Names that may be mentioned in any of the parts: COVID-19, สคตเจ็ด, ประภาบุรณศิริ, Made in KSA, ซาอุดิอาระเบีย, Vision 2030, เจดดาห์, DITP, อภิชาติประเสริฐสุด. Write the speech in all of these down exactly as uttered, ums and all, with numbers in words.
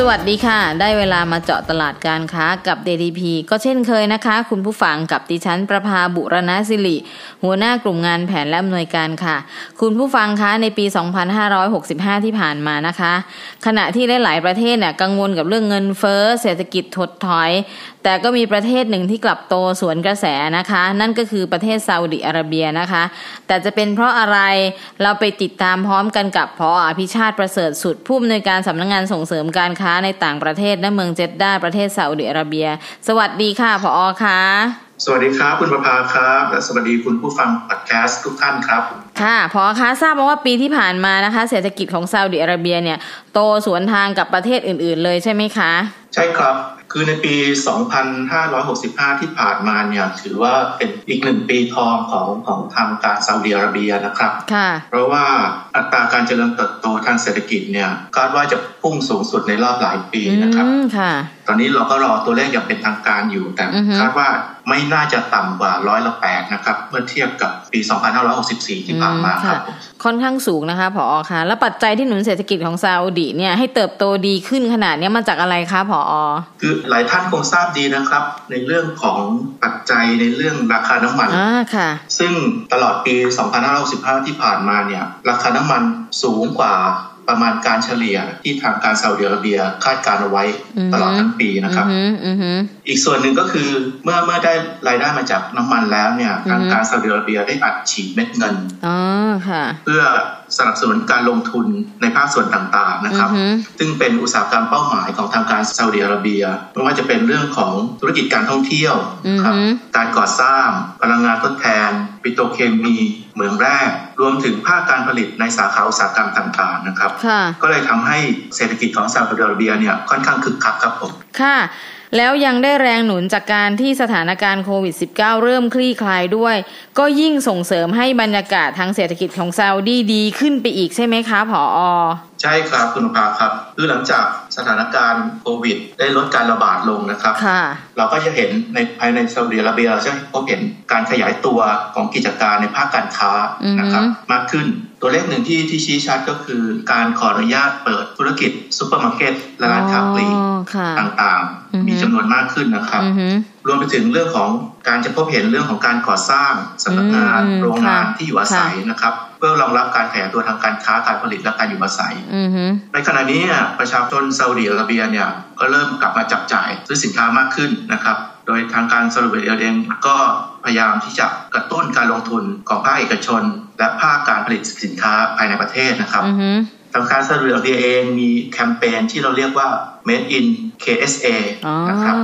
สวัสดีค่ะได้เวลามาเจาะตลาดการค้ากับ ดี ไอ ที พี ก็เช่นเคยนะคะคุณผู้ฟังกับดิฉันประภาบุรณศิริหัวหน้ากลุ่มงานแผนและอำนวยการค่ะคุณผู้ฟังคะในปีสองพันห้าร้อยหกสิบห้าที่ผ่านมานะคะขณะที่หลายๆประเทศเนี่ยกังวลกับเรื่องเงินเฟ้อเศรษฐกิจถดถอยแต่ก็มีประเทศหนึ่งที่กลับโตสวนกระแสนะคะนั่นก็คือประเทศซาอุดิอาระเบียนะคะแต่จะเป็นเพราะอะไรเราไปติดตามพร้อมกันกับผอ.อภิชาติประเสริฐสุดผู้อำนวยการสำนักงานส่งเสริมการค้าในต่างประเทศณเมืองเจดดาประเทศซาอุดิอาระเบียสวัสดีค่ะผอ.ค่ะสวัสดีครับคุณประภาครับและสวัสดีคุณผู้ฟังพอดแคสต์ทุกท่านครับค่ะผอ.คะทราบมาว่าปีที่ผ่านมานะคะเศรษฐกิจของซาอุดิอาระเบียเนี่ยโตสวนทางกับประเทศอื่นๆเลยใช่ไหมคะใช่ครับคือในปีสองพันห้าร้อยหกสิบห้าที่ผ่านมาเนี่ยถือว่าเป็นอีกหนึ่งปีทองของของทางการซาอุดิอาระเบียนะครับค่ะเพราะว่าอัตราการเจริญเติบโตทางเศรษฐกิจเนี่ยคาดว่าจะพุ่งสูงสุดในรอบหลายปีนะครับค่ะตอนนี้เราก็รอตัวเลขอย่างเป็นทางการอยู่แต่คาดว่าไม่น่าจะต่ำกว่าร้อยละแปดนะครับเมื่อเทียบกับปีสองพันห้าร้อยหกสิบสี่ที่ผ่านมาครับค่อนข้างสูงนะคะผอ.ค่ะแล้วปัจจัยที่หนุนเศรษฐกิจของซาอุดิเนี่ยให้เติบโตดีขึ้นขนาดนี้มาจากอะไรคะผอ.คือหลายท่านคงทราบดีนะครับในเรื่องของปัจจัยในเรื่องราคาน้ำมันอ่าค่ะซึ่งตลอดปีสองพันห้าร้อยหกสิบห้าที่ผ่านมาเนี่ยราคาน้ำมันสูงกว่าประมาณการเฉลี่ยที่ทางการซาอุดิอาระเบียคาดการเอาไว้ตลอดทั้งปีนะครับ uh-huh. อีกส่วนหนึ่งก็คือเมื่อเมื่อได้รายได้มาจากน้ำมันแล้วเนี่ย uh-huh. ทางการซาอุดิอาระเบียได้อัดฉีดเม็ดเงิน uh-huh. เพื่อสนับสนุนการลงทุนในภาคส่วนต่างๆนะครับ uh-huh. ซึ่งเป็นอุตสาหกรรมเป้าหมายของทางการซาอุดิอาระเบียไม่ว่าจะเป็นเรื่องของธุรกิจการท่องเที่ยว uh-huh. ครับการก่อสร้างพลังงานทดแทนปิโตรเคมีเหมืองแร่รวมถึงภาคการผลิตในสาขาอุตสาหกรรมต่างๆนะครับก็เลยทำให้เศรษฐกิจของซาอุดิอาระเบียเนี่ยค่อนข้างคึกคักครับผมค่ะแล้วยังได้แรงหนุนจากการที่สถานการณ์โควิด สิบเก้า เริ่มคลี่คลายด้วยก็ยิ่งส่งเสริมให้บรรยากาศทางเศรษฐกิจของซาอุดีดีขึ้นไปอีกใช่ไหมคะผอ.ใช่ครับคุณภาครับคือหลังจากสถานการณ์โควิดได้ลดการระบาดลงนะครับเราก็จะเห็นในภายในซาอุดิอาระเบียเราจะพบเห็นการขยายตัวของกิจการในภาคการค้านะครับมากขึ้นตัวเลขหนึ่งที่ที่ชี้ชัดก็คือการขออนุญาตเปิดธุรกิจซุปเปอร์มาร์เก็ตและร้านค้าปลีกต่างๆมีจำนวนมากขึ้นนะครับรวมไปถึงเรื่องของการจะพบเห็นเรื่องของการก่อสร้างสำนักงานโรงงานที่อยู่อาศัยนะครับเพื่อรองรับการขยายตัวทางการค้าการผลิตและการอยู่อาศัยในขณะนี้ประชาชนซาอุดิอาระเบียเนี่ยก็เริ่มกลับมาจับจ่ายซื้อสินค้ามากขึ้นนะครับโดยทางการซาอุดิอาระเบียก็พยายามที่จะกระตุ้นการลงทุนของภาคเอกชนและภาคการผลิตสินค้าภายในประเทศนะครับทางการซาอุดิอาระเบียเองมีแคมเปญที่เราเรียกว่า Made in เค เอส เอ นะครับ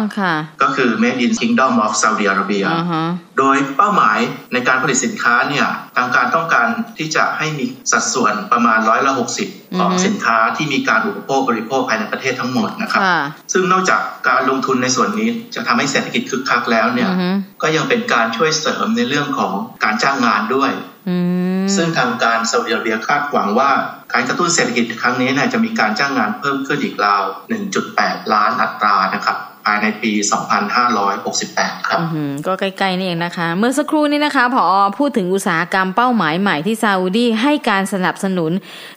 ก็คือ Made in Kingdom of Saudi Arabia โดยเป้าหมายในการผลิตสินค้าเนี่ยทางการต้องการที่จะให้มีสัดส่วนประมาณร้อยละหกสิบของสินค้าที่มีการอุปโภคบริโภคภายในประเทศทั้งหมดนะครับซึ่งนอกจากการลงทุนในส่วนนี้จะทำให้เศรษฐกิจคึกคักแล้วเนี่ยก็ยังเป็นการช่วยเสริมในเรื่องของการจ้างงานด้วยซึ่งทางการซาอุดิอาระเบียคาดหวังว่าการกระตุ้นเศรษฐกิจครั้งนี้เนี่ยจะมีการจ้างงานเพิ่มขึ้นอีกราว หนึ่งจุดแปด ล้านอัตรานะครับภายในปีสองพันห้าร้อยหกสิบแปดครับก็ใกล้ๆนี่เองนะคะเมื่อสักครู่นี้นะคะผอ.พูดถึงอุตสาหกรรมเป้าหมายใหม่ที่ซาอุดีให้การสนับสนุน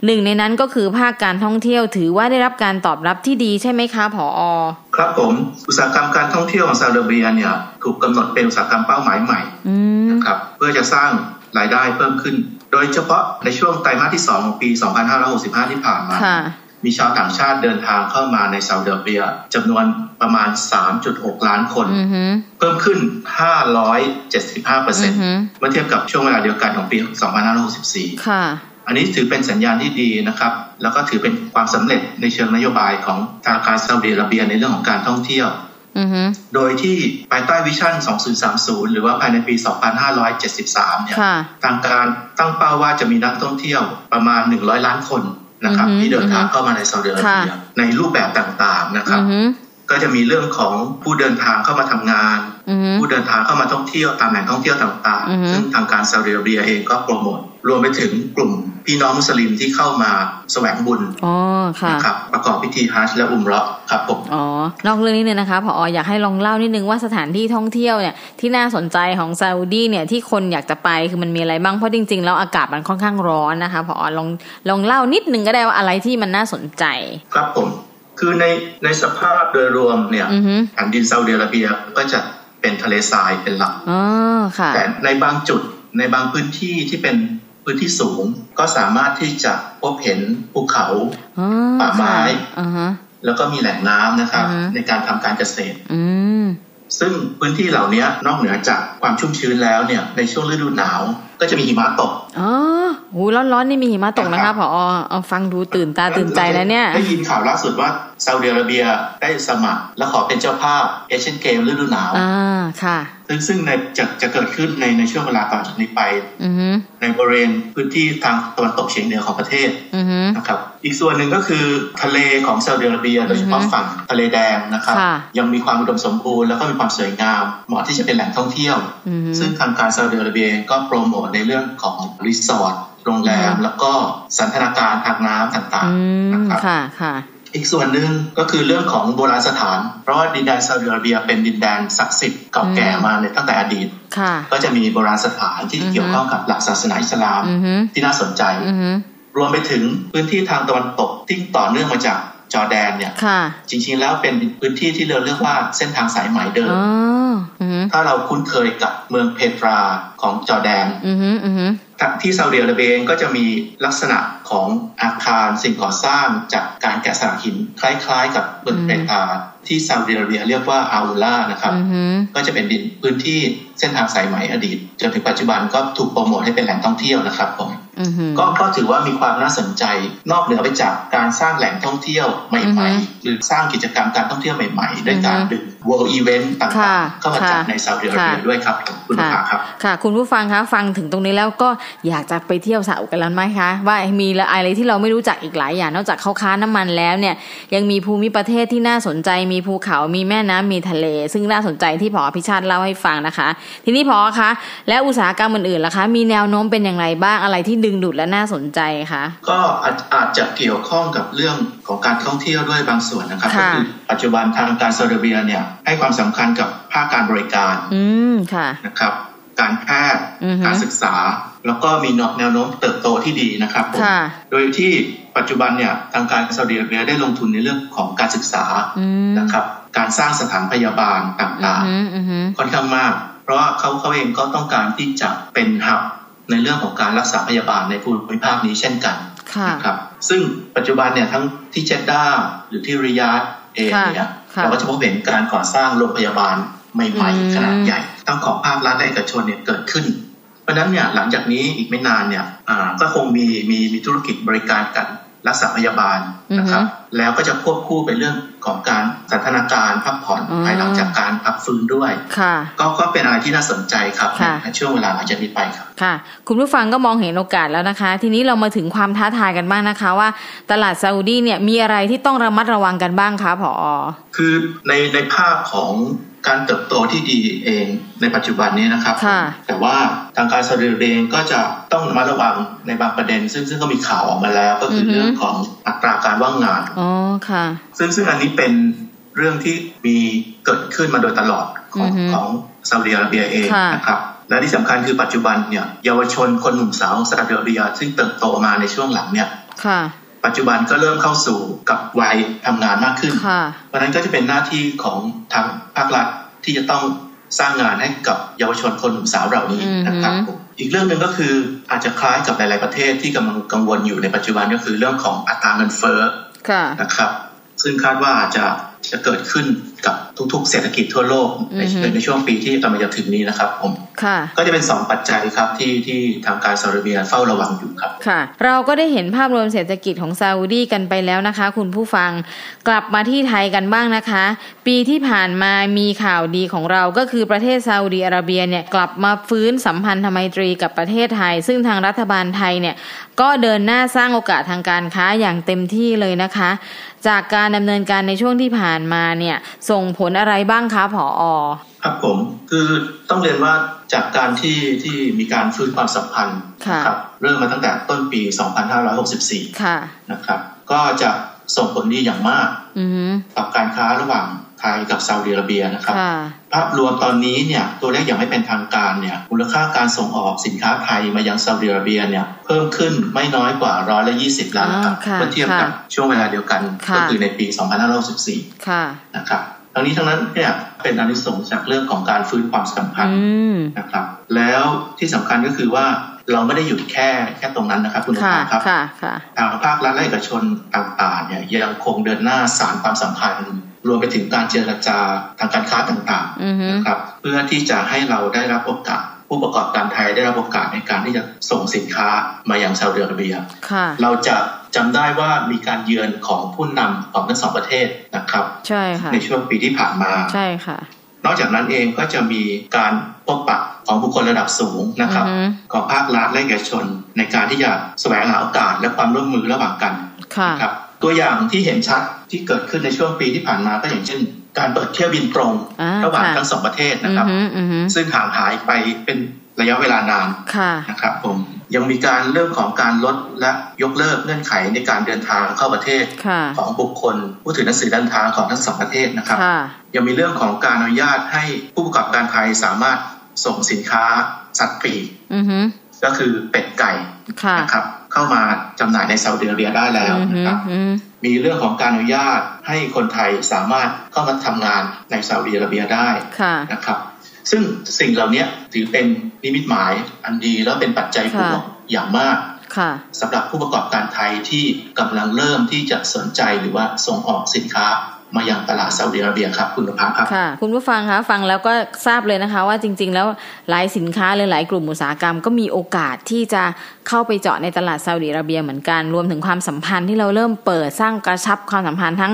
หนึ่งในนั้นก็คือภาคการท่องเที่ยวถือว่าได้รับการตอบรับที่ดีใช่ไหมคะผอ.ครับผมอุตสาหกรรมการท่องเที่ยวของซาอุดิอาระเบียเนี่ยถูกกำหนดเป็นอุตสาหกรรมเป้าหมายใหม่นะครับเพื่อจะสร้างรายได้เพิ่มขึ้นโดยเฉพาะในช่วงไตรมาสที่สองของปีสองพันห้าร้อยหกสิบห้าที่ผ่านมามีชาวต่างชาติเดินทางเข้ามาในซาอุดิอาระเบียจำนวนประมาณ สามจุดหก ล้านคนเพิ่มขึ้น ห้าร้อยเจ็ดสิบห้าเปอร์เซ็นต์ เมื่อเทียบกับช่วงเวลาเดียวกันของปีสองพันห้าร้อยหกสิบสี่ค่ะอันนี้ถือเป็นสัญญาณที่ดีนะครับแล้วก็ถือเป็นความสำเร็จในเชิงนโยบายของธนาคารซาอุดิอาระเบียในเรื่องของการท่องเที่ยวโดยที่ภายใต้วิชั่น สองพันสามสิบ หรือว่าภายในปี สองพันห้าร้อยเจ็ดสิบสาม เนี่ยทางการตั้งเป้าว่าจะมีนักท่องเที่ยวประมาณ หนึ่งร้อย ล้านคนนะครับที่เดินทางเข้ามาในซาอุดิอาระเบียในรูปแบบต่างๆนะครับ ก็จะมีเรื่องของผู้เดินทางเข้ามาทำงานผู้เดินทางเข้ามาท่องเที่ยวตามแหล่งท่องเที่ยวต่างๆซึ่งทางการซาอุดิอาระเบียเองก็โปรโมทรวมไปถึงกลุ่มพี่น้องมุสลิมที่เข้ามาแสวงบุญนะครับประกอบพิธีฮัจญ์และอุมเราะห์ครับผมอ๋อนอกเรื่องนี้เนี่ยนะคะผอ.อยากให้ลองเล่านิดนึงว่าสถานที่ท่องเที่ยวเนี่ยที่น่าสนใจของซาอุดีเนี่ยที่คนอยากจะไปคือมันมีอะไรบ้างเพราะจริงๆแล้วอากาศมันค่อนข้างร้อนนะคะผอ.ลองลองเล่านิดนึงก็ได้ว่าอะไรที่มันน่าสนใจครับผมคือในในสภาพโดยรวมเนี่ยแผ่นดินซาอุดิอาระเบียก็จะเป็นทะเลทรายเป็นหลักแต่ในบางจุดในบางพื้นที่ที่เป็นพื้นที่สูงก็สามารถที่จะพบเห็นภูเขาป่าไม้แล้วก็มีแหล่งน้ำนะครับในการทำการเกษตรซึ่งพื้นที่เหล่านี้นอกเหนือจากความชุ่มชื้นแล้วเนี่ยในช่วงฤดูหนาวก็จะมีหิมะตกอ๋อโหร้อนๆนี่มีหิมะตกนะคะผอ.เอาฟังดูตื่นตาตื่นใจแล้วเนี่ยได้ยินข่าวล่าสุดว่าซาอุดิอาระเบียได้สมัครและขอเป็นเจ้าภาพเอเชียนเกมฤดูหนาวอ่าค่ะซึ่งซึ่งในจะจะเกิดขึ้นในในช่วงเวลาต่อจากนี้ไปในบริเวณพื้นที่ทางตะวันตกเฉียงเหนือของประเทศนะครับอีกส่วนหนึ่งก็คือทะเลของซาอุดิอาระเบียโดยเฉพาะฝั่งทะเลแดงนะครับยังมีความอุดมสมบูรณ์แล้วก็มีความสวยงามเหมาะที่จะเป็นแหล่งท่องเที่ยวซึ่งทางการซาอุดิอาระเบียก็โปรโมทในเรื่องของรีสอร์ทโรงแรมแล้วก็สันทนาการทางน้ำต่างๆนะครับอีกส่วนหนึ่งก็คือเรื่องของโบราณสถานเพราะว่าดินแดนซาอุดิอาระเบียเป็นดินแดนศักดิ์สิทธิ์เก่าแก่มาในตั้งแต่อดีตก็จะมีโบราณสถานที่เกี่ยวข้องกับหลักศาสนาอิสลามที่น่าสนใจรวมไปถึงพื้นที่ทางตะวันตกที่ต่อเนื่องมาจากจอร์แดนเนี่ยจริงๆแล้วเป็นพื้นที่ที่เราเรียกว่าเส้นทางสายไหมเดิมถ้าเราคุ้นเคยกับเมืองเพตราของจอร์แดนที่ซาอุดิอาระเบียก็จะมีลักษณะของอาคารสิ่งก่อสร้างจากการแกะสลักหินคล้ายๆกับเมืองเพตราที่ซาอุดิอาระเบียเรียกว่าอาอูล่านะครับก็จะเป็นดินพื้นที่เส้นทางสายไหมอดีตจนถึงปัจจุบันก็ถูกโปรโมทให้เป็นแหล่งท่องเที่ยวนะครับผมก็ก็ถือว่ามีความน่าสนใจนอกเหนือไปจากการสร้างแหล่งท่องเที่ยวใหม่ๆหรือสร้างกิจกรรมการท่องเที่ยวใหม่ๆด้วยการดึง World Event ต่างๆเข้ามาจัดในซาอุดิอาระเบียด้วยครับคุณผู้ฟังครับค่ะคุณผู้ฟังคะฟังถึงตรงนี้แล้วก็อยากจะไปเที่ยวซาอุกันแล้วไหมคะว่ามีอะไรที่เราไม่รู้จักอีกหลายอย่างนอกจากเขาค้าน้ำมันแล้วเนี่ยยังมีภูมิประเทศที่น่าสนใจมีภูเขามีแม่น้ำมีทะเลซึ่งน่าสนใจที่ผอ.พิชาติเล่าให้ฟังนะคะทีนี้ผอ.คะแล้วอุตสาหกรรมอื่นๆล่ะคะมีแนวโน้มเป็นอย่างไรบ้างอะไรที่ดึงดูดและน่าสนใจคะก็อาจจะเกี่ยวข้องกับเรื่องของการท่องเที่ยวด้วยบางส่วนนะครับก็คือปัจจุบันทางการซาอุดิอาระเบียเนี่ยให้ความสำคัญกับภาคการบริการนะครับการแพทย์การศึกษาแล้วก็มีแนวโน้มเติบโตที่ดีนะครับผมโดยที่ปัจจุบันเนี่ยทางการซาอุดิอาระเบียได้ลงทุนในเรื่องของการศึกษานะครับการสร้างสถานพยาบาลต่างๆค่อนข้างมากเพราะเขาเขาเองก็ต้องการที่จะเป็นหับในเรื่องของการรักษาพยาบาลในภูมิภาคนี้เช่นกันนะครับซึ่งปัจจุบันเนี่ยทั้งที่เจด้าหรือที่ริยาดเองเนี่ยเราก็จะพบเห็นการก่อสร้างโรงพยาบาลใหม่ๆขนาดใหญ่ทั้งของภาครัฐและเอกชนเนี่ยเกิดขึ้นเพราะฉะนั้นเนี่ยหลังจากนี้อีกไม่นานเนี่ยก็คงมีมีมีธุรกิจบริการกันรักษาพยาบาลนะครับแล้วก็จะควบคู่เป็นเรื่องของการสันทนาการพักผ่อนภายหลังจากการพักฟื้นด้วยก็ก็เป็นอะไรที่น่าสนใจครับในช่วงเวลาหลังจากนี้ไปครับค่ะคุณผู้ฟังก็มองเห็นโอกาสแล้วนะคะทีนี้เรามาถึงความท้าทายกันบ้างนะคะว่าตลาดซาอุดีเนี่ยมีอะไรที่ต้องระมัดระวังกันบ้างคะผอ.คือในในภาพของการเติบโตที่ดีเองในปัจจุบันนี้นะครับแต่ว่าทางการซาอุดิอาระเบียก็จะต้องระมัดระวังในบางประเด็นซึ่งซึ่งก็มีข่าวออกมาแล้วก็คือเรื่องของอัตราการว่างงานอ๋อค่ะซึ่งซึ่งอันนี้เป็นเรื่องที่มีเกิดขึ้นมาโดยตลอดของของซาอุดิอาระเบียเองนะครับและที่สำคัญคือปัจจุบันเนี่ยเยาวชนคนหนุ่มสาวของซาอุดิอาระเบียซึ่งเติบโตมาในช่วงหลังเนี่ยปัจจุบันก็เริ่มเข้าสู่กับวัยทำงานมากขึ้นเพราะนั้นก็จะเป็นหน้าที่ของทางภาครัฐที่จะต้องสร้างงานให้กับเยาวชนคนหนุ่มสาวเหล่านี้นะครับอีกเรื่องหนึ่งก็คืออาจจะคล้ายกับหลายๆประเทศที่กำลังกังวลอยู่ในปัจจุบันก็คือเรื่องของอัตราเงินเฟ้อนะครับซึ่งคาดว่าอาจจะจะเกิดขึ้น กับทุกๆเศรษฐกิจทั่วโลกในในช่วงปีที่กำลังจะถึงนี้นะครับผมก็จะเป็นสองปัจจัยครับที่ที่ทางการซาอุดิอาระเบียเฝ้าระวังอยู่ครับค่ะเราก็ได้เห็นภาพรวมเศรษฐกิจของซาอุดีกันไปแล้วนะคะคุณผู้ฟังกลับมาที่ไทยกันบ้างนะคะปีที่ผ่านมามีข่าวดีของเราก็คือประเทศซาอุดิอาระเบียเนี่ยกลับมาฟื้นสัมพันธไมตรีกับประเทศไทยซึ่งทางรัฐบาลไทยเนี่ยก็เดินหน้าสร้างโอกาสทางการค้าอย่างเต็มที่เลยนะคะจากการดำเนินการในช่วงที่ผ่านมาเนี่ยส่งผลอะไรบ้างคะผอ.ครับผมคือต้องเรียนว่าจากการที่ที่มีการฟื้นความสัมพันธ์ครับเริ่มมาตั้งแต่ต้นปีสองพันห้าร้อยหกสิบสี่ค่ะนะครับก็จะส่งผลดีอย่างมากกับการค้าระหว่างไทยกับซาอุดิอาระเบียนะครับภาพรวมตอนนี้เนี่ยตัวเลขอย่างไม่เป็นทางการเนี่ยมูลค่าการส่งออกสินค้าไทยมายังซาอุดิอาระเบียเนี่ยเพิ่มขึ้นไม่น้อยกว่าร้อยละยี่สิบล้านครับเมื่อเทียบกับช่วงเวลาเดียวกันก็คือในปีสองพันห้าร้อยหกสิบสี่ค่ะนะครับทั้งนี้ทั้งนั้นเนี่ยเป็นอานิสงส์จากเรื่องของการฟื้นความสัมพันธ์นะครับแล้วที่สำคัญก็คือว่าเราไม่ได้หยุดแค่แค่ตรงนั้นนะครับคุณผู้ชมครับทางภาครัฐและเอกชนต่างๆเนี่ยยังคงเดินหน้าสานความสัมพันธ์รวมไปถึงการเจรจาทางการค้าต่างๆนะครับเพื่อที่จะให้เราได้รับโอกาสผู้ประกอบการไทยได้รับโอกาสในการที่จะส่งสินค้ามายังซาอุดิอาระเบียเราจะจำได้ว่ามีการเยือนของผู้นำของทั้งสองประเทศนะครับใช่ค่ะในช่วงปีที่ผ่านมาใช่ค่ะนอกจากนั้นเองก็จะมีการพบปะของบุคคลระดับสูงนะครับของภาครัฐและเอกชนในการที่จะแสวงหาโอกาสและความร่วมมือระหว่างกันครับตัวอย่างที่เห็นชัดที่เกิดขึ้นในช่วงปีที่ผ่านมาก็อย่างเช่นการเปิดเที่ยวบินตรงระหว่างทั้งสองประเทศนะครับซึ่งห่างหายไปเป็นระยะเวลานานนะครับผมยังมีการเรื่องของการลดและยกเลิกเงื่อนไขในการเดินทางเข้าประเทศของบุคคลผู้ถือหนังสือเดินทางของทั้งสองประเทศนะครับยังมีเรื่องของการอนุญาตให้ผู้ประกอบการไทยสามารถส่งสินค้าสัตว์ปีกก็คือเป็ดไก่นะครับเข้ามาจำหน่ายในซาอุดิอาระเบียได้แล้วนะครับมีเรื่องของการอนุญาตให้คนไทยสามารถเข้ามาทำงานในซาอุดิอาระเบียได้นะครับซึ่งสิ่งเหล่านี้ถือเป็นนิมิตหมายอันดีและเป็นปัจจัยบวกอย่างมากสำหรับผู้ประกอบการไทยที่กำลังเริ่มที่จะสนใจหรือว่าส่งออกสินค้ามาอย่างตลาดซาอุดิอาระเบียครับคุณประภาครับค่ะคุณผู้ฟังคะฟังแล้วก็ทราบเลยนะคะว่าจริงๆแล้วหลายสินค้าหรือหลายกลุ่มอุตสาหกรรมก็มีโอกาสที่จะเข้าไปเจาะในตลาดซาอุดิอาระเบียเหมือนกันรวมถึงความสัมพันธ์ที่เราเริ่มเปิดสร้างกระชับความสัมพันธ์ทั้ง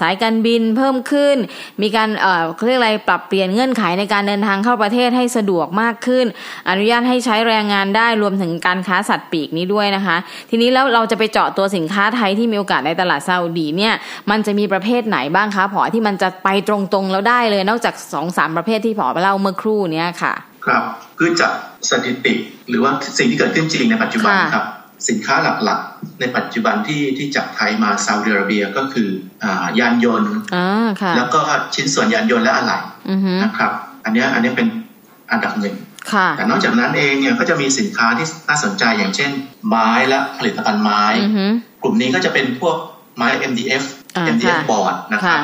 สายการบินเพิ่มขึ้นมีการเอ่อเรียกอะไรปรับเปลี่ยนเงื่อนไขในการเดินทางเข้าประเทศให้สะดวกมากขึ้นอนุญาตให้ใช้แรงงานได้รวมถึงการค้าสัตว์ปีกนี้ด้วยนะคะทีนี้แล้วเราจะไปเจาะตัวสินค้าไทยที่มีโอกาสในตลาดซาอุดีเนี่ยมันจะมีประเภทไหนบ้างคะผอที่มันจะไปตรงๆแล้วได้เลยนอกจาก สองถึงสาม ประเภทที่ผอเล่าเมื่อครู่นี้ค่ะครับคือจากสถิติหรือว่าสิ่งที่เกิดขึ้นจริงในปัจจุบันครับสินค้าหลักๆในปัจจุบันที่ที่จากไทยมาซาอุดิอาระเบียก็คือ อ่ายานยนต์แล้วก็ชิ้นส่วนยานยนต์และอะไหล่นะครับอันนี้อันนี้เป็นอันดับหนึ่งแต่นอกจากนั้นเองเนี่ยก็จะมีสินค้าที่น่าสนใจอย่างเช่นไม้และผลิตภัณฑ์ไม้กลุ่มนี้ก็จะเป็นพวกไม้ เอ็ม ดี เอฟเอ็ม ดี เอฟ Board นะครับ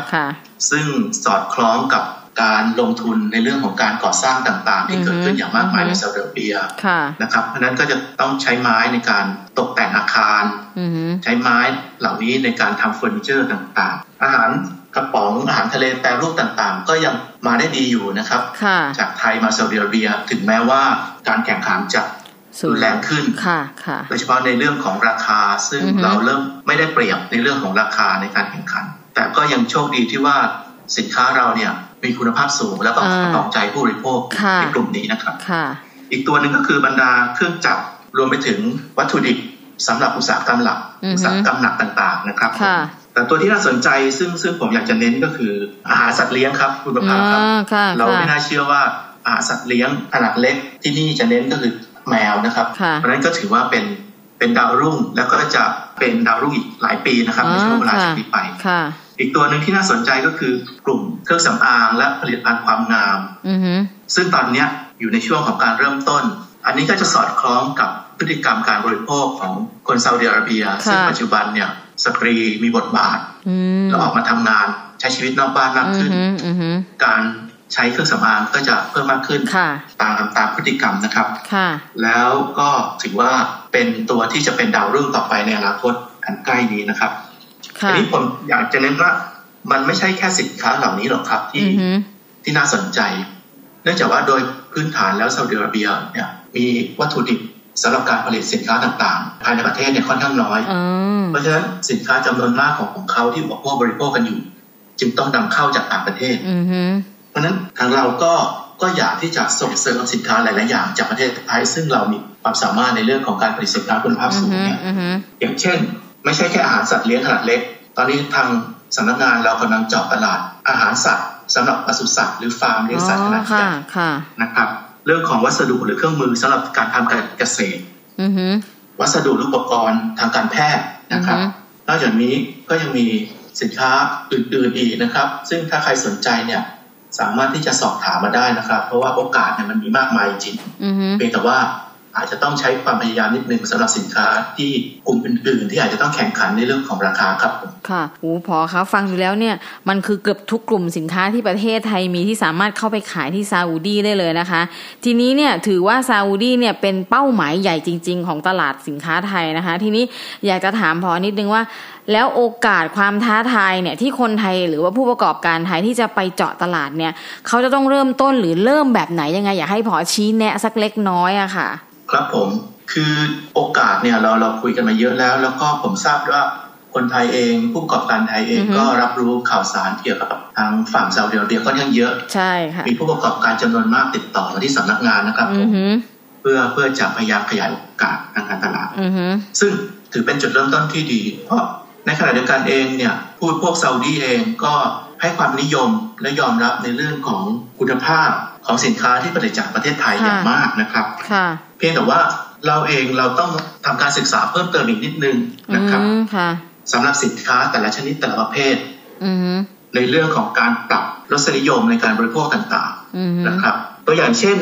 ซึ่งสอดคล้องกับการลงทุนในเรื่องของการก่อสร้างต่างๆที่เกิดขึ้นอย่างมากมายในซาอุดิอาระเบียนะครับเพราะนั้นก็จะต้องใช้ไม้ในการตกแต่งอาคารใช้ไม้เหล่านี้ในการทำเฟอร์นิเจอร์ต่างๆอาหารกระป๋องอาหารทะเลแปรรูปต่างๆก็ยังมาได้ดีอยู่นะครับจากไทยมาซาอุดิอาระเบียถึงแม้ว่าการแข่งขันจะรุนแรงขึ้นโดยเฉพาะในเรื่องของราคาซึ่งเราเริ่มไม่ได้เปรียบในเรื่องของราคาในการแข่งขันแต่ก็ยังโชคดีที่ว่าสินค้าเราเนี่ยมีคุณภาพสูงแล้วก็ตอบใจผู้บริโภคในกลุ่มนี้นะครับอีกตัวหนึ่งก็คือบรรดาเครื่องจักรรวมไปถึงวัตถุดิบสำหรับอุตสาหกรรมหลักอุตสาหกรรมหนักต่างๆนะครับแต่ตัวที่น่าสนใจซึ่งซึ่งผมอยากจะเน้นก็คืออาหารสัตว์เลี้ยงครับคุณประภาครับเราไม่น่าเชื่อว่าอาหารสัตว์เลี้ยงขนาดเล็กที่นี่จะเน้นก็คือแมวนะครับเพราะนั้นก็ถือว่าเป็นเป็นดาวรุ่งแล้วก็จะเป็นดาวรุ่งอีกหลายปีนะครับในช่วงเวลาจากนี้ไปอีกตัวหนึ่งที่น่าสนใจก็คือกลุ่มเครื่องสำอางและผลิตภัณฑ์ความงามซึ่งตอนนี้อยู่ในช่วงของการเริ่มต้นอันนี้ก็จะสอดคล้องกับพฤติกรรมการบริโภคของคนซาอุดิอาระเบียซึ่งปัจจุบันเนี่ยสตรีมีบทบาทแล้วออกมาทำงานใช้ชีวิตนอกบ้านมากขึ้นการใช้เครื่องสำอางก็จะเพิ่มมากขึ้นตามตามพฤติกรรมนะครับแล้วก็ถือว่าเป็นตัวที่จะเป็นดาวรุ่งต่อไปในอนาคตอันใกล้นี้นะครับทีนี้ผมอยากจะเน้นว่า มันไม่ใช่แค่สินค้าเหล่านี้หรอกครับที่ mm-hmm. ที่น่าสนใจเนื่องจากว่าโดยพื้นฐานแล้วซาอุดิอาระเบียเนี่ยมีวัตถุดิบสำหรับการผลิตสินค้าต่างๆภายในประเทศเนี่ยค่อนข้างน้อยเพราะฉะนั้นสินค้าจำนวนมากของของเขาที่พวกบริโภคกันอยู่จึงต้องนำเข้าจากต่างประเทศเพราะฉะนั้นทางเราก็ก็อยากที่จะส่งเสริมสินค้าหลายๆอย่างจากประเทศไทยซึ่งเรามีความสามารถในเรื่องของการผลิตสินค้าคุณภาพสูงเนี่ยอย่างเช่นไม่ใช่แค่อาหารสัตว์เลี้ยงขนาดเล็กตอนนี้ทางสำนักงานเรากำลังเจาะตลาดอาหารสัตว์สำหรับปศุสัตว์หรือฟาร์มเลี้ยงสัตว์ขนาดใหญ่นะครับเรื่องของวัสดุหรือเครื่องมือสำหรับการทำการเกษตรวัสดุอุปกรณ์ทางการแพทย์นะครับนอกจากนี้ก็ยังมีสินค้าอื่นๆอีกนะครับซึ่งถ้าใครสนใจเนี่ยสามารถที่จะสอบถามมาได้นะครับเพราะว่าโอกาสเนี่ยมันมีมากมายจริงเพียงแต่ว่าอาจจะต้องใช้ความพยายามนิดนึงสำหรับสินค้าที่กลุ่มอื่นๆที่อาจจะต้องแข่งขันในเรื่องของราคาครับค่ะโอ้พอครับฟังดูแล้วเนี่ยมันคือเกือบทุกกลุ่มสินค้าที่ประเทศไทยมีที่สามารถเข้าไปขายที่ซาอุดีได้เลยนะคะทีนี้เนี่ยถือว่าซาอุดีเนี่ยเป็นเป้าหมายใหญ่จริงๆของตลาดสินค้าไทยนะคะทีนี้อยากจะถามพอนิดนึงว่าแล้วโอกาสความท้าทายเนี่ยที่คนไทยหรือว่าผู้ประกอบการไทยที่จะไปเจาะตลาดเนี่ยเขาจะต้องเริ่มต้นหรือเริ่มแบบไหนยังไงอยากให้พอชี้แนะสักเล็กน้อยอะค่ะครับผมคือโอกาสเนี่ยเราเราคุยกันมาเยอะแล้วแล้วก็ผมทราบว่าคนไทยเองผู้ประกอบการไทยเอง mm-hmm. ก็รับรู้ข่าวสารเกี่ยวกับทางฝั่งซาอุดิอาระเบียค่อนข้างเยอะใช่ค่ะมีผู้ประกอบการจำนวนมากติดต่อมาที่สำนักงานนะครับ mm-hmm. เพื่อเพื่อจะพยายามขยายโอกาสทางการตลาด mm-hmm. ซึ่งถือเป็นจุดเริ่มต้นที่ดีเพราะในขณะเดียวกันเองเนี่ยผู้พวกซาอุดีเองก็ให้ความนิยมและยอมรับในเรื่องของคุณภาพของสินค้าที่ผลิตจากประเทศไทยอย่างมากนะครับเพียงแต่ว่าเราเองเราต้องทำการศึกษาเพิ่มเติมอีกนิดนึงนะครับสำหรับสินค้าแต่ละชนิดแต่ละประเภทในเรื่องของการปรับรสนิยมในการบริโภคต่างๆนะครับตัวอย่างเช่น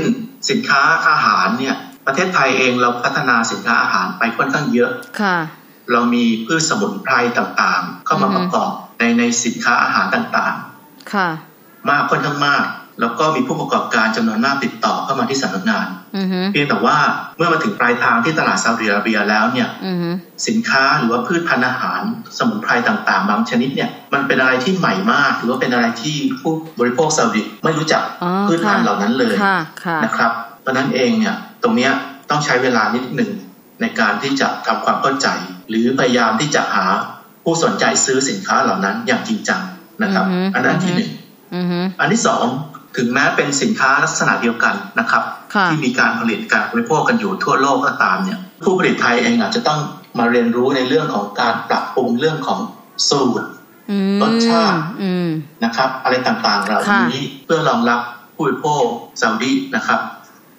สินค้าอาหารเนี่ยประเทศไทยเองเราพัฒนาสินค้าอาหารไปค่อนข้างเยอะเรามีพืชสมุนไพรต่างๆเข้ามาประกอบในในสินค้าอาหารต่างๆมากค่อนข้างมากแล้วก็มีผู้ประกอบการจำนวนมากติดต่อเข้ามาที่สำนักงานเพียงแต่ว่าเมื่อมาถึงปลายทางที่ตลาดซาอุดิอาระเบียแล้วเนี่ยสินค้าหรือว่าพืชพันธุ์อาหารสมุนไพรต่างๆบางชนิดเนี่ยมันเป็นอะไรที่ใหม่มากหรือว่าเป็นอะไรที่ผู้บริโภคซาอุดิไม่รู้จักพืชพันธุ์เหล่านั้นเลยนะครับเพราะนั้นเองเนี่ยตรงเนี้ยต้องใช้เวลานิดหนึ่งในการที่จะทำความเข้าใจหรือพยายามที่จะหาผู้สนใจซื้อสินค้าเหล่านั้นอย่างจริงจังนะครับอันนั้นที่หนึ่งอันที่สองถึงแม้เป็นสินค้าลักษณะเดียวกันนะครับที่มีการผลิตการบริโภคกันอยู่ทั่วโลกก็ตามเนี่ยผู้ผลิตไทยเองอาจจะต้องมาเรียนรู้ในเรื่องของการปรับปรุงเรื่องของสูตรรสชาตินะครับอะไรต่างๆเหล่านี้เพื่อรองรับผู้บริโภคซาอุดีนะครับ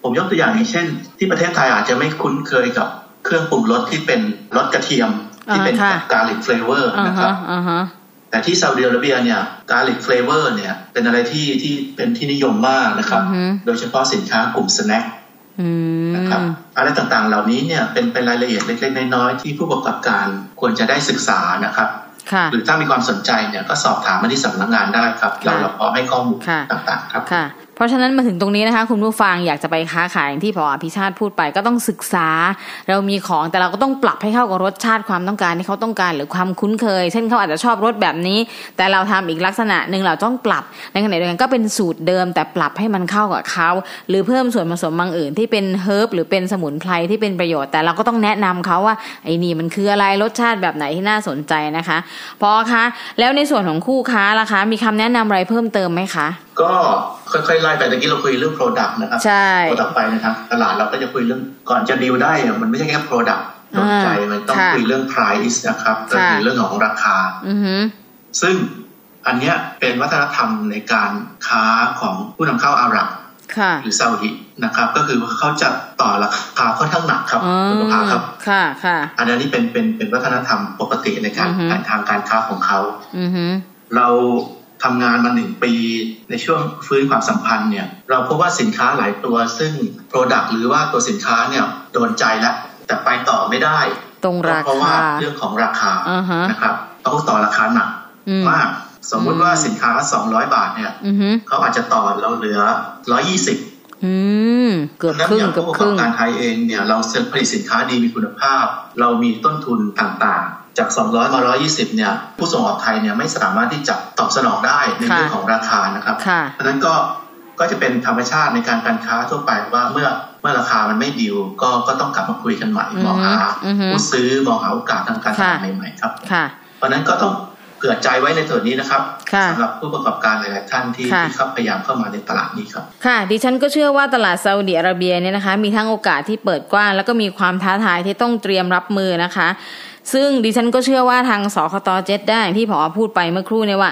ผมยกตัวอย่างอย่างเช่นที่ประเทศไทยอาจจะไม่คุ้นเคยกับเครื่องปรุงรสที่เป็นรสกระเทียมที่เป็นการลิกเฟลเวอร์นะครับแต่ที่ซาอุดิอาระเบียเนี่ยการลิกเฟลเวอร์เนี่ยเป็นอะไรที่ที่เป็นที่นิยมมากนะครับโดยเฉพาะสินค้ากลุ่มสแน็คนะครับอะไรต่างๆเหล่านี้เนี่ยเป็นเป็นรายละเอียดเล็กๆน้อยๆที่ผู้ประกอบการควรจะได้ศึกษานะครับหรือถ้ามีความสนใจเนี่ยก็สอบถามมาที่สำนักงานได้ครับเราเราพร้อมให้ข้อมูลต่างๆครับเพราะฉะนั้นมาถึงตรงนี้นะคะคุณผู้ฟังอยากจะไปค้าขายอย่างที่พออภิชาติพูดไปก็ต้องศึกษาเรามีของแต่เราก็ต้องปรับให้เข้ากับรสชาติความต้องการที่เขาต้องการหรือความคุ้นเคยเช่นเขาอาจจะชอบรสแบบนี้แต่เราทำอีกลักษณะหนึ่งเราต้องปรับในขณะเดียวกันก็เป็นสูตรเดิมแต่ปรับให้มันเข้ากับเขาหรือเพิ่มส่วนผสมบางอื่นที่เป็นเฮิร์บหรือเป็นสมุนไพรที่เป็นประโยชน์แต่เราก็ต้องแนะนำเขาว่าไอ้นี่มันคืออะไรรสชาติแบบไหนที่น่าสนใจนะคะพอคะแล้วในส่วนของคู่ค้าล่ะคะมีคำแนะนำอะไรเพิ่มเติมไหมคะก็ค่อยๆไล่ไปตะกี้เราคุยเรื่อง product นะครับ product ไปนะครับตลาดเราก็จะคุยเรื่องก่อนจะดีลได้มันไม่ใช่แค่ product สนใจมันต้องคุยเรื่อง price นะครับก็คือเรื่องของราคาซึ่งอันเนี้ยเป็นวัฒนธรรมในการค้าของผู้นำเข้าอาหรับหรือซาอุดินะครับก็คือเขาจะต่อราคาค่อนข้างหนักครับคุณประภาครับอันนี้เป็นเป็นเป็นวัฒนธรรมปกติในการทางการค้าของเขาเราทำงานมาหนึ่งปีในช่วงฟื้นความสัมพันธ์เนี่ยเราพบว่าสินค้าหลายตัวซึ่ง product หรือว่าตัวสินค้าเนี่ยโดนใจแล้วแต่ไปต่อไม่ได้ตรงราคาเพราะว่าเรื่องของราคา uh-huh. นะครับเขาต่อราคาหนัก uh-huh. มากสมมุติว่าสินค้าสองร้อยบาทเนี่ย uh-huh. เขาอาจจะต่อเราเหลือหนึ่งร้อยยี่สิบอืมเกือบครึ่งเกือบครึ่งการไทยเองเนี่ยเราผลิตสินค้าดีมีคุณภาพเรามีต้นทุนต่างๆ จากสองร้อยมาหนึ่งร้อยยี่สิบเนี่ยผู้ส่งออกไทยเนี่ยไม่สามารถที่จะตอบสนองได้ในเรื่องของราคานะครับเพราะนั้นก็ก็จะเป็นธรรมชาติในการการค้าทั่วไปว่าเมื่อเมื่อราคามันไม่ดีลก็ก็ต้องกลับมาคุยกันใหม่มองหาผู้ซื้อมองหาโอกาสทางการตลาดใหม่ๆครับเพราะนั้นก็ต้องเผื่อใจไว้ในส่วนนี้นะครับสำหรับผู้ประกอบการหลายๆท่านที่ครับพยายามเข้ามาในตลาดนี้ครับค่ะดิฉันก็เชื่อว่าตลาดซาอุดิอาระเบียเนี่ยนะคะมีทั้งโอกาสที่เปิดกว้างแล้วก็มีความท้าทายที่ต้องเตรียมรับมือนะคะซึ่งดิฉันก็เชื่อว่าทางสคตเจ็ดได้อย่างที่ผอพูดไปเมื่อครู่เนี่ยว่า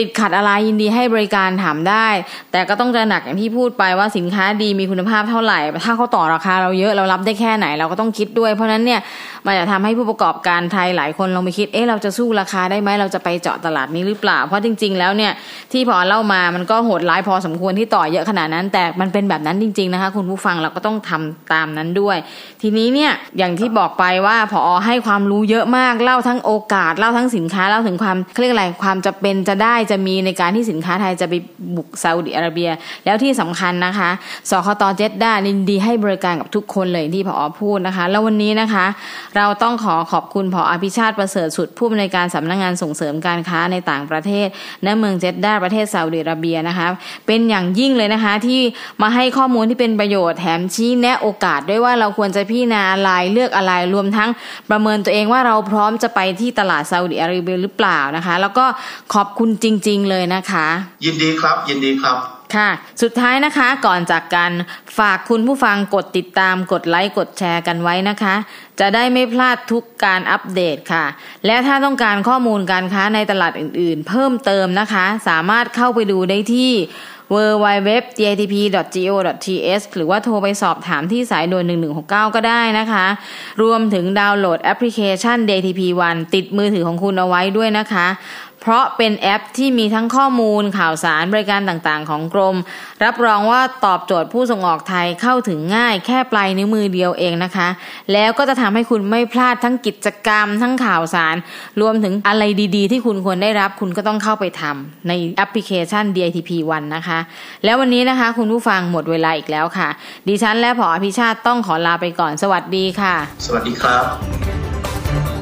ติดขัดอะไรยินดีให้บริการถามได้แต่ก็ต้องจะหนักอย่างที่พูดไปว่าสินค้าดีมีคุณภาพเท่าไหร่ถ้าเขาต่อราคาเราเยอะเรารับได้แค่ไหนเราก็ต้องคิดด้วยเพราะนั้นเนี่ยมันจะทำให้ผู้ประกอบการไทยหลายคนลงไปคิดเอ๊ะเราจะสู้ราคาได้ไหมเราจะไปเจาะตลาดนี้หรือเปล่าเพราะจริงๆแล้วเนี่ยที่พอเล่ามามันก็โหดร้ายพอสมควรที่ต่อเยอะขนาดนั้นแต่มันเป็นแบบนั้นจริงๆนะคะคุณผู้ฟังเราก็ต้องทำตามนั้นด้วยทีนี้เนี่ยอย่างที่บอกไปว่าผอให้ความรู้เยอะมากเล่าทั้งโอกาสเล่าทั้งสินค้าเล่าถึงความเรียกอะไรความจะเป็นจะได้จะมีในการที่สินค้าไทยจะไปบุกซาอุดิอาระเบียแล้วที่สำคัญนะคะสคตเจ็ดด้านยินดีให้บริการกับทุกคนเลยที่ผอพูดนะคะแล้ววันนี้นะคะเราต้องขอขอบคุณผอภิชาติประเสริฐสุดผู้อำนวยการสำนักงานส่งเสริมการค้าในต่างประเทศณเมืองเจ็ดด้าประเทศซาอุดิอาระเบียนะคะเป็นอย่างยิ่งเลยนะคะที่มาให้ข้อมูลที่เป็นประโยชน์แถมชี้แนะโอกาสด้วยว่าเราควรจะพิจารณาอะไรเลือกอะไรรวมทั้งประเมินตัวเองว่าเราพร้อมจะไปที่ตลาดซาอุดิอาระเบียหรือเปล่านะคะแล้วก็ขอบคุณจริงๆเลยนะคะยินดีครับยินดีครับค่ะสุดท้ายนะคะก่อนจากกันฝากคุณผู้ฟังกดติดตามกดไลค์กดแชร์กันไว้นะคะจะได้ไม่พลาดทุกการอัปเดตค่ะและถ้าต้องการข้อมูลการค้าในตลาดอื่นๆเพิ่มเติมนะคะสามารถเข้าไปดูได้ที่ ดับเบิลยู ดับเบิลยู ดับเบิลยู ดอท ดี ไอ ที พี ดอท จี โอ ดอท ที เอช หรือว่าโทรไปสอบถามที่สายด่วนหนึ่งหนึ่งหกเก้าก็ได้นะคะรวมถึงดาวน์โหลดแอปพลิเคชัน ดี ไอ ที พี วัน ติดมือถือของคุณเอาไว้ด้วยนะคะเพราะเป็นแอปที่มีทั้งข้อมูลข่าวสารบริการต่างๆของกรมรับรองว่าตอบโจทย์ผู้ส่งออกไทยเข้าถึงง่ายแค่ปลายนิ้วมือเดียวเองนะคะแล้วก็จะทำให้คุณไม่พลาดทั้งกิจกรรมทั้งข่าวสารรวมถึงอะไรดีๆที่คุณควรได้รับคุณก็ต้องเข้าไปทำในแอปพลิเคชัน ดี ไอ ที พี วัน นะคะแล้ววันนี้นะคะคุณผู้ฟังหมดเวลาอีกแล้วค่ะดิฉันและผอ.อภิชาติต้องขอลาไปก่อนสวัสดีค่ะสวัสดีครับ